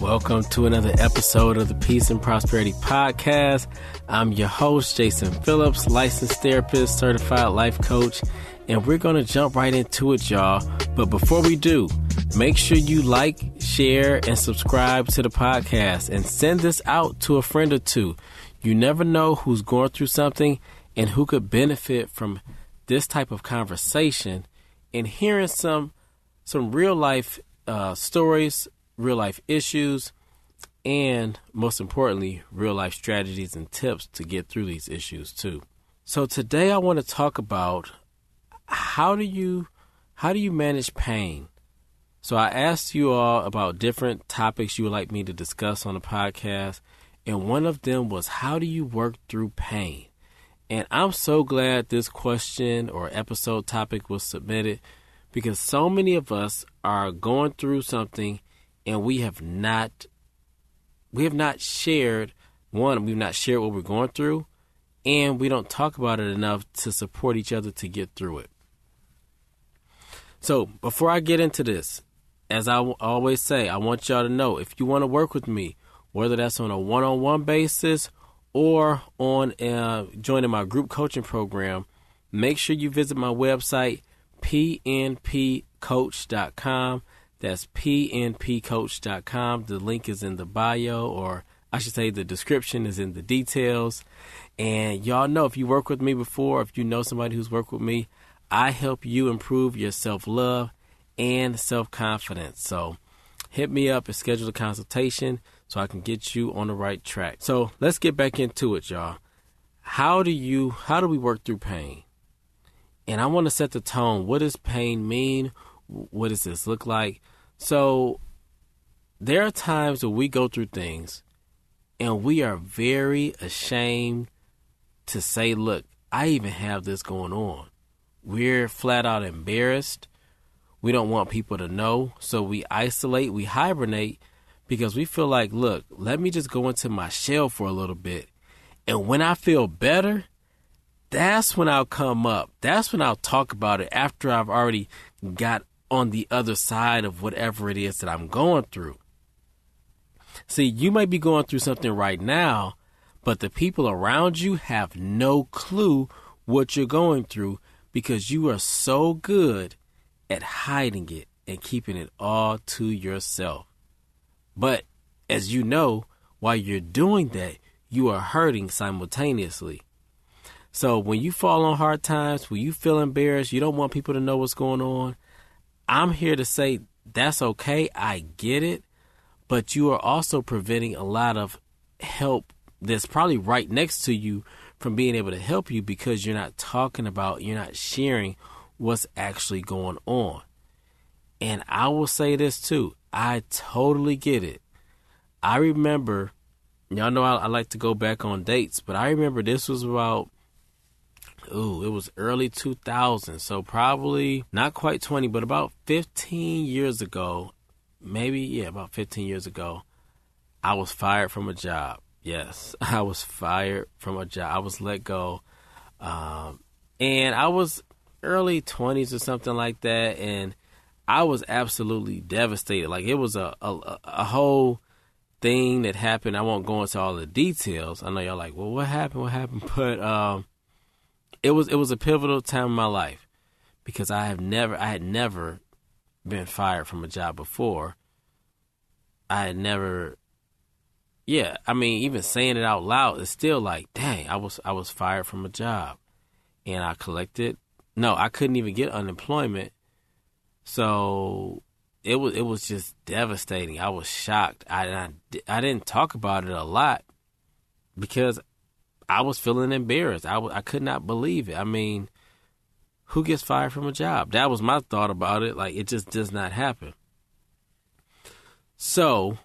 Welcome to another episode of the Peace and Prosperity Podcast. I'm your host, Jason Phillips, licensed therapist, certified life coach, and we're going to jump right into it, y'all. But before we do, make sure you like, share, and subscribe to the podcast and send this out to a friend or two. You never know who's going through something and who could benefit from this type of conversation and hearing some real life stories, real life issues, and most importantly, real life strategies and tips to get through these issues too. So today I want to talk about how do you manage pain? So I asked you all about different topics you would like me to discuss on the podcast, and one of them was how do you work through pain? And I'm so glad this question or episode topic was submitted because so many of us are going through something and we've not shared what we're going through, and we don't talk about it enough to support each other to get through it. So before I get into this, as I always say, I want y'all to know if you want to work with me, whether that's on a one-on-one basis or on joining my group coaching program, make sure you visit my website, pnpcoach.com. That's pnpcoach.com. The link is in the bio, or I should say the description is in the details. And y'all know if you work with me before, if you know somebody who's worked with me, I help you improve your self-love and self-confidence. So hit me up and schedule a consultation so I can get you on the right track. So let's get back into it, y'all. How do we work through pain? And I want to set the tone. What does pain mean? What does this look like? So there are times when we go through things and we are very ashamed to say, look, I even have this going on. We're flat out embarrassed. We don't want people to know. So we isolate, we hibernate because we feel like, look, let me just go into my shell for a little bit. And when I feel better, that's when I'll come up. That's when I'll talk about it after I've already got on the other side of whatever it is that I'm going through. See, you might be going through something right now, but the people around you have no clue what you're going through because you are so good at hiding it and keeping it all to yourself. But as you know, while you're doing that, you are hurting simultaneously. So when you fall on hard times, when you feel embarrassed, you don't want people to know what's going on, I'm here to say that's okay, I get it, but you are also preventing a lot of help that's probably right next to you from being able to help you because you're not talking about, you're not sharing what's actually going on. And I will say this too, I totally get it. I remember, y'all know I like to go back on dates, but I remember this was about it was early 2000, so probably not quite 20, but about 15 years ago, I was fired from a job. Yes, I was fired from a job. I was let go, and I was early 20s or something like that, and I was absolutely devastated. Like, it was a whole thing that happened. I won't go into all the details. I know y'all like, well, what happened? But It was a pivotal time in my life because I had never been fired from a job before. Even saying it out loud, it's still like, dang, I was fired from a job, and I couldn't even get unemployment. So it was just devastating. I was shocked. I didn't talk about it a lot because I was feeling embarrassed. I could not believe it. I mean, who gets fired from a job? That was my thought about it. Like, it just does not happen. So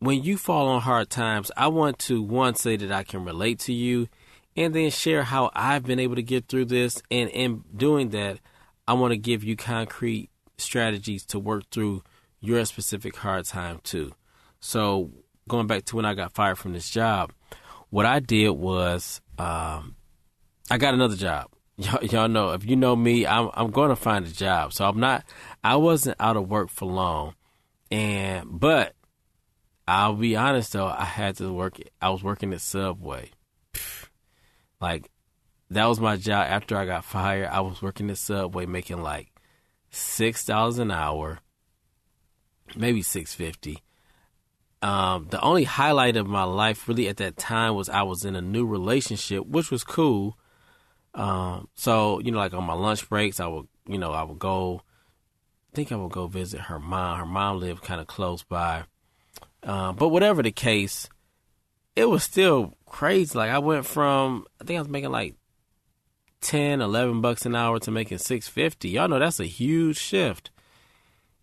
when you fall on hard times, I want to, one, say that I can relate to you and then share how I've been able to get through this. And in doing that, I want to give you concrete strategies to work through your specific hard time too. So going back to when I got fired from this job, what I did was I got another job. Y'all know, if you know me, I'm going to find a job. So I wasn't out of work for long. But I'll be honest though, I was working at Subway. Like, that was my job after I got fired. I was working at Subway making like $6 an hour, maybe $6.50. The only highlight of my life really at that time was I was in a new relationship, which was cool. So, you know, like on my lunch breaks, I would go visit her mom. Her mom lived kind of close by. But whatever the case, it was still crazy. Like, I went from, I think I was making like $10-$11 an hour to making $6.50. Y'all know that's a huge shift.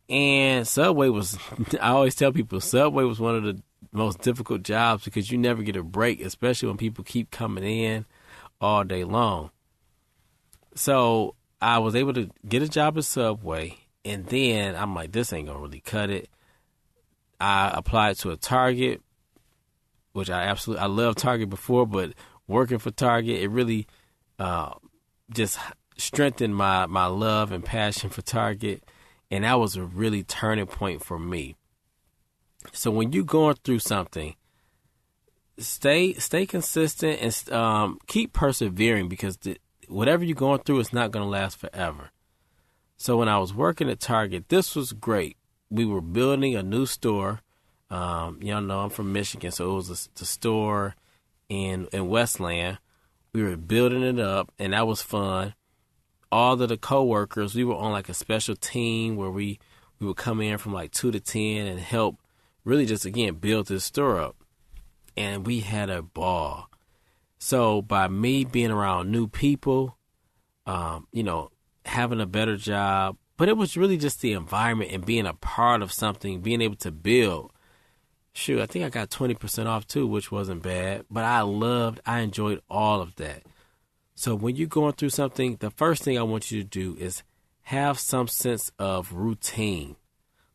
And Subway was, I always tell people, Subway was one of the most difficult jobs because you never get a break, especially when people keep coming in all day long. So I was able to get a job at Subway, and then I'm like, this ain't gonna really cut it. I applied to a Target, which I loved Target before, but working for Target, it really just strengthened my love and passion for Target. And that was a really turning point for me. So when you're going through something, stay consistent and keep persevering, because whatever you're going through is not going to last forever. So when I was working at Target, this was great. We were building a new store. Y'all know I'm from Michigan, so it was the store in Westland. We were building it up, and that was fun. All of the coworkers, we were on like a special team where we would come in from like 2 to 10 and help really just, again, build this store up. And we had a ball. So by me being around new people, having a better job, but it was really just the environment and being a part of something, being able to build. Shoot, I think I got 20% off too, which wasn't bad, but I enjoyed all of that. So when you're going through something, the first thing I want you to do is have some sense of routine.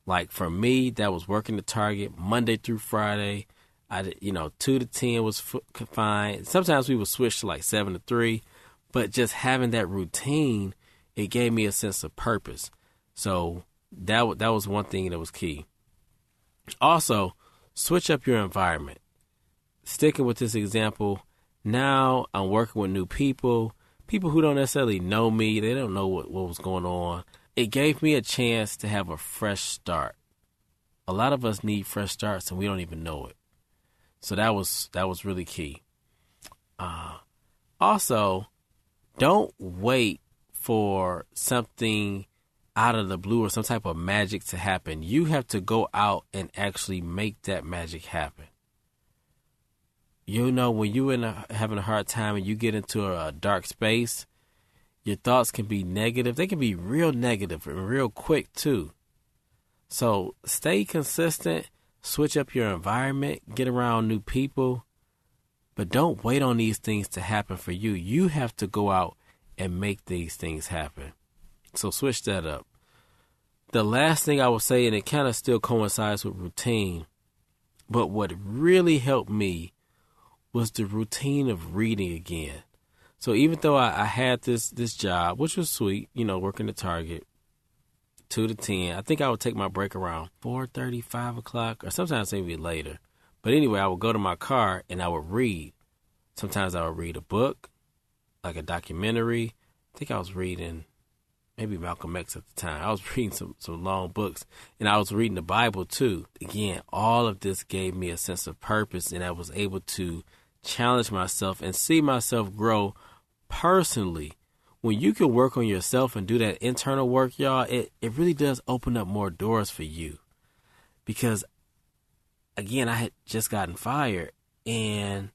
Like for me, that was working at Target Monday through Friday. 2 to 10 was fine. Sometimes we would switch to like 7 to 3. But just having that routine, it gave me a sense of purpose. So that was one thing that was key. Also, switch up your environment. Sticking with this example, now I'm working with new people who don't necessarily know me. They don't know what was going on. It gave me a chance to have a fresh start. A lot of us need fresh starts, and we don't even know it. So that was really key. Also, don't wait for something out of the blue or some type of magic to happen. You have to go out and actually make that magic happen. You know, when you're having a hard time and you get into a dark space, your thoughts can be negative. They can be real negative and real quick, too. So stay consistent. Switch up your environment. Get around new people. But don't wait on these things to happen for you. You have to go out and make these things happen. So switch that up. The last thing I would say, and it kind of still coincides with routine, but what really helped me was the routine of reading again. So even though I had this job, which was sweet, working at Target, 2 to 10, I think I would take my break around 4:30, 5 o'clock, or sometimes maybe later. But anyway, I would go to my car and I would read. Sometimes I would read a book, like a documentary. I think I was reading maybe Malcolm X at the time. I was reading some long books, and I was reading the Bible too. Again, all of this gave me a sense of purpose, and I was able to challenge myself and see myself grow personally. When you can work on yourself and do that internal work, y'all, it really does open up more doors for you. Because again, I had just gotten fired and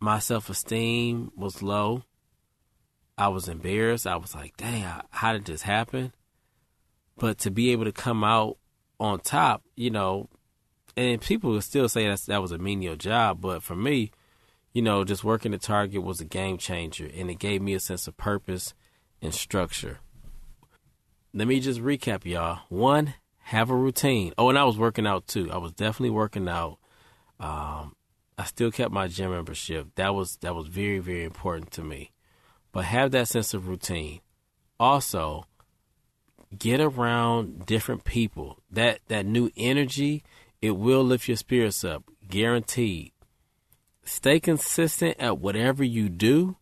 my self-esteem was low. I was embarrassed. I was like, dang, how did this happen? But to be able to come out on top, and people would still say that was a menial job. But for me, just working at Target was a game changer. And it gave me a sense of purpose and structure. Let me just recap, y'all. 1, have a routine. Oh, and I was working out, too. I was definitely working out. I still kept my gym membership. That was very, very important to me. But have that sense of routine. Also, get around different people. That new energy. It will lift your spirits up, guaranteed. Stay consistent at whatever you do,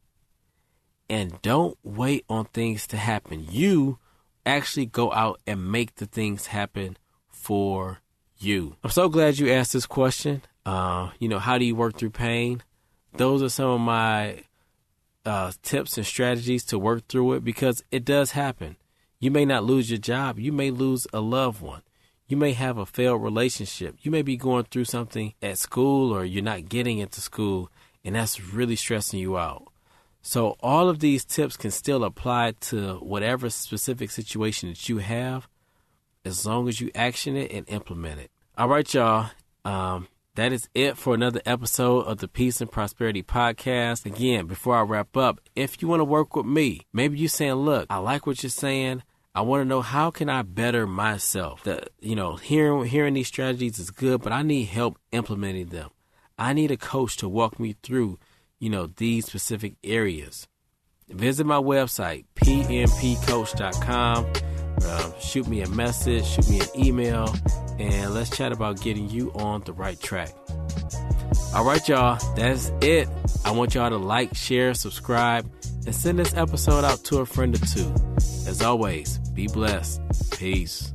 and don't wait on things to happen. You actually go out and make the things happen for you. I'm so glad you asked this question. How do you work through pain? Those are some of my tips and strategies to work through it, because it does happen. You may not lose your job. You may lose a loved one. You may have a failed relationship. You may be going through something at school, or you're not getting into school, and that's really stressing you out. So all of these tips can still apply to whatever specific situation that you have, as long as you action it and implement it. All right, y'all. That is it for another episode of the Peace and Prosperity Podcast. Again, before I wrap up, if you want to work with me, maybe you're saying, look, I like what you're saying. I want to know, how can I better myself? Hearing these strategies is good, but I need help implementing them. I need a coach to walk me through, these specific areas. Visit my website, pnpcoach.com. Shoot me a message, shoot me an email, and let's chat about getting you on the right track. All right, y'all, that's it. I want y'all to like, share, subscribe, and send this episode out to a friend or two. As always, be blessed. Peace.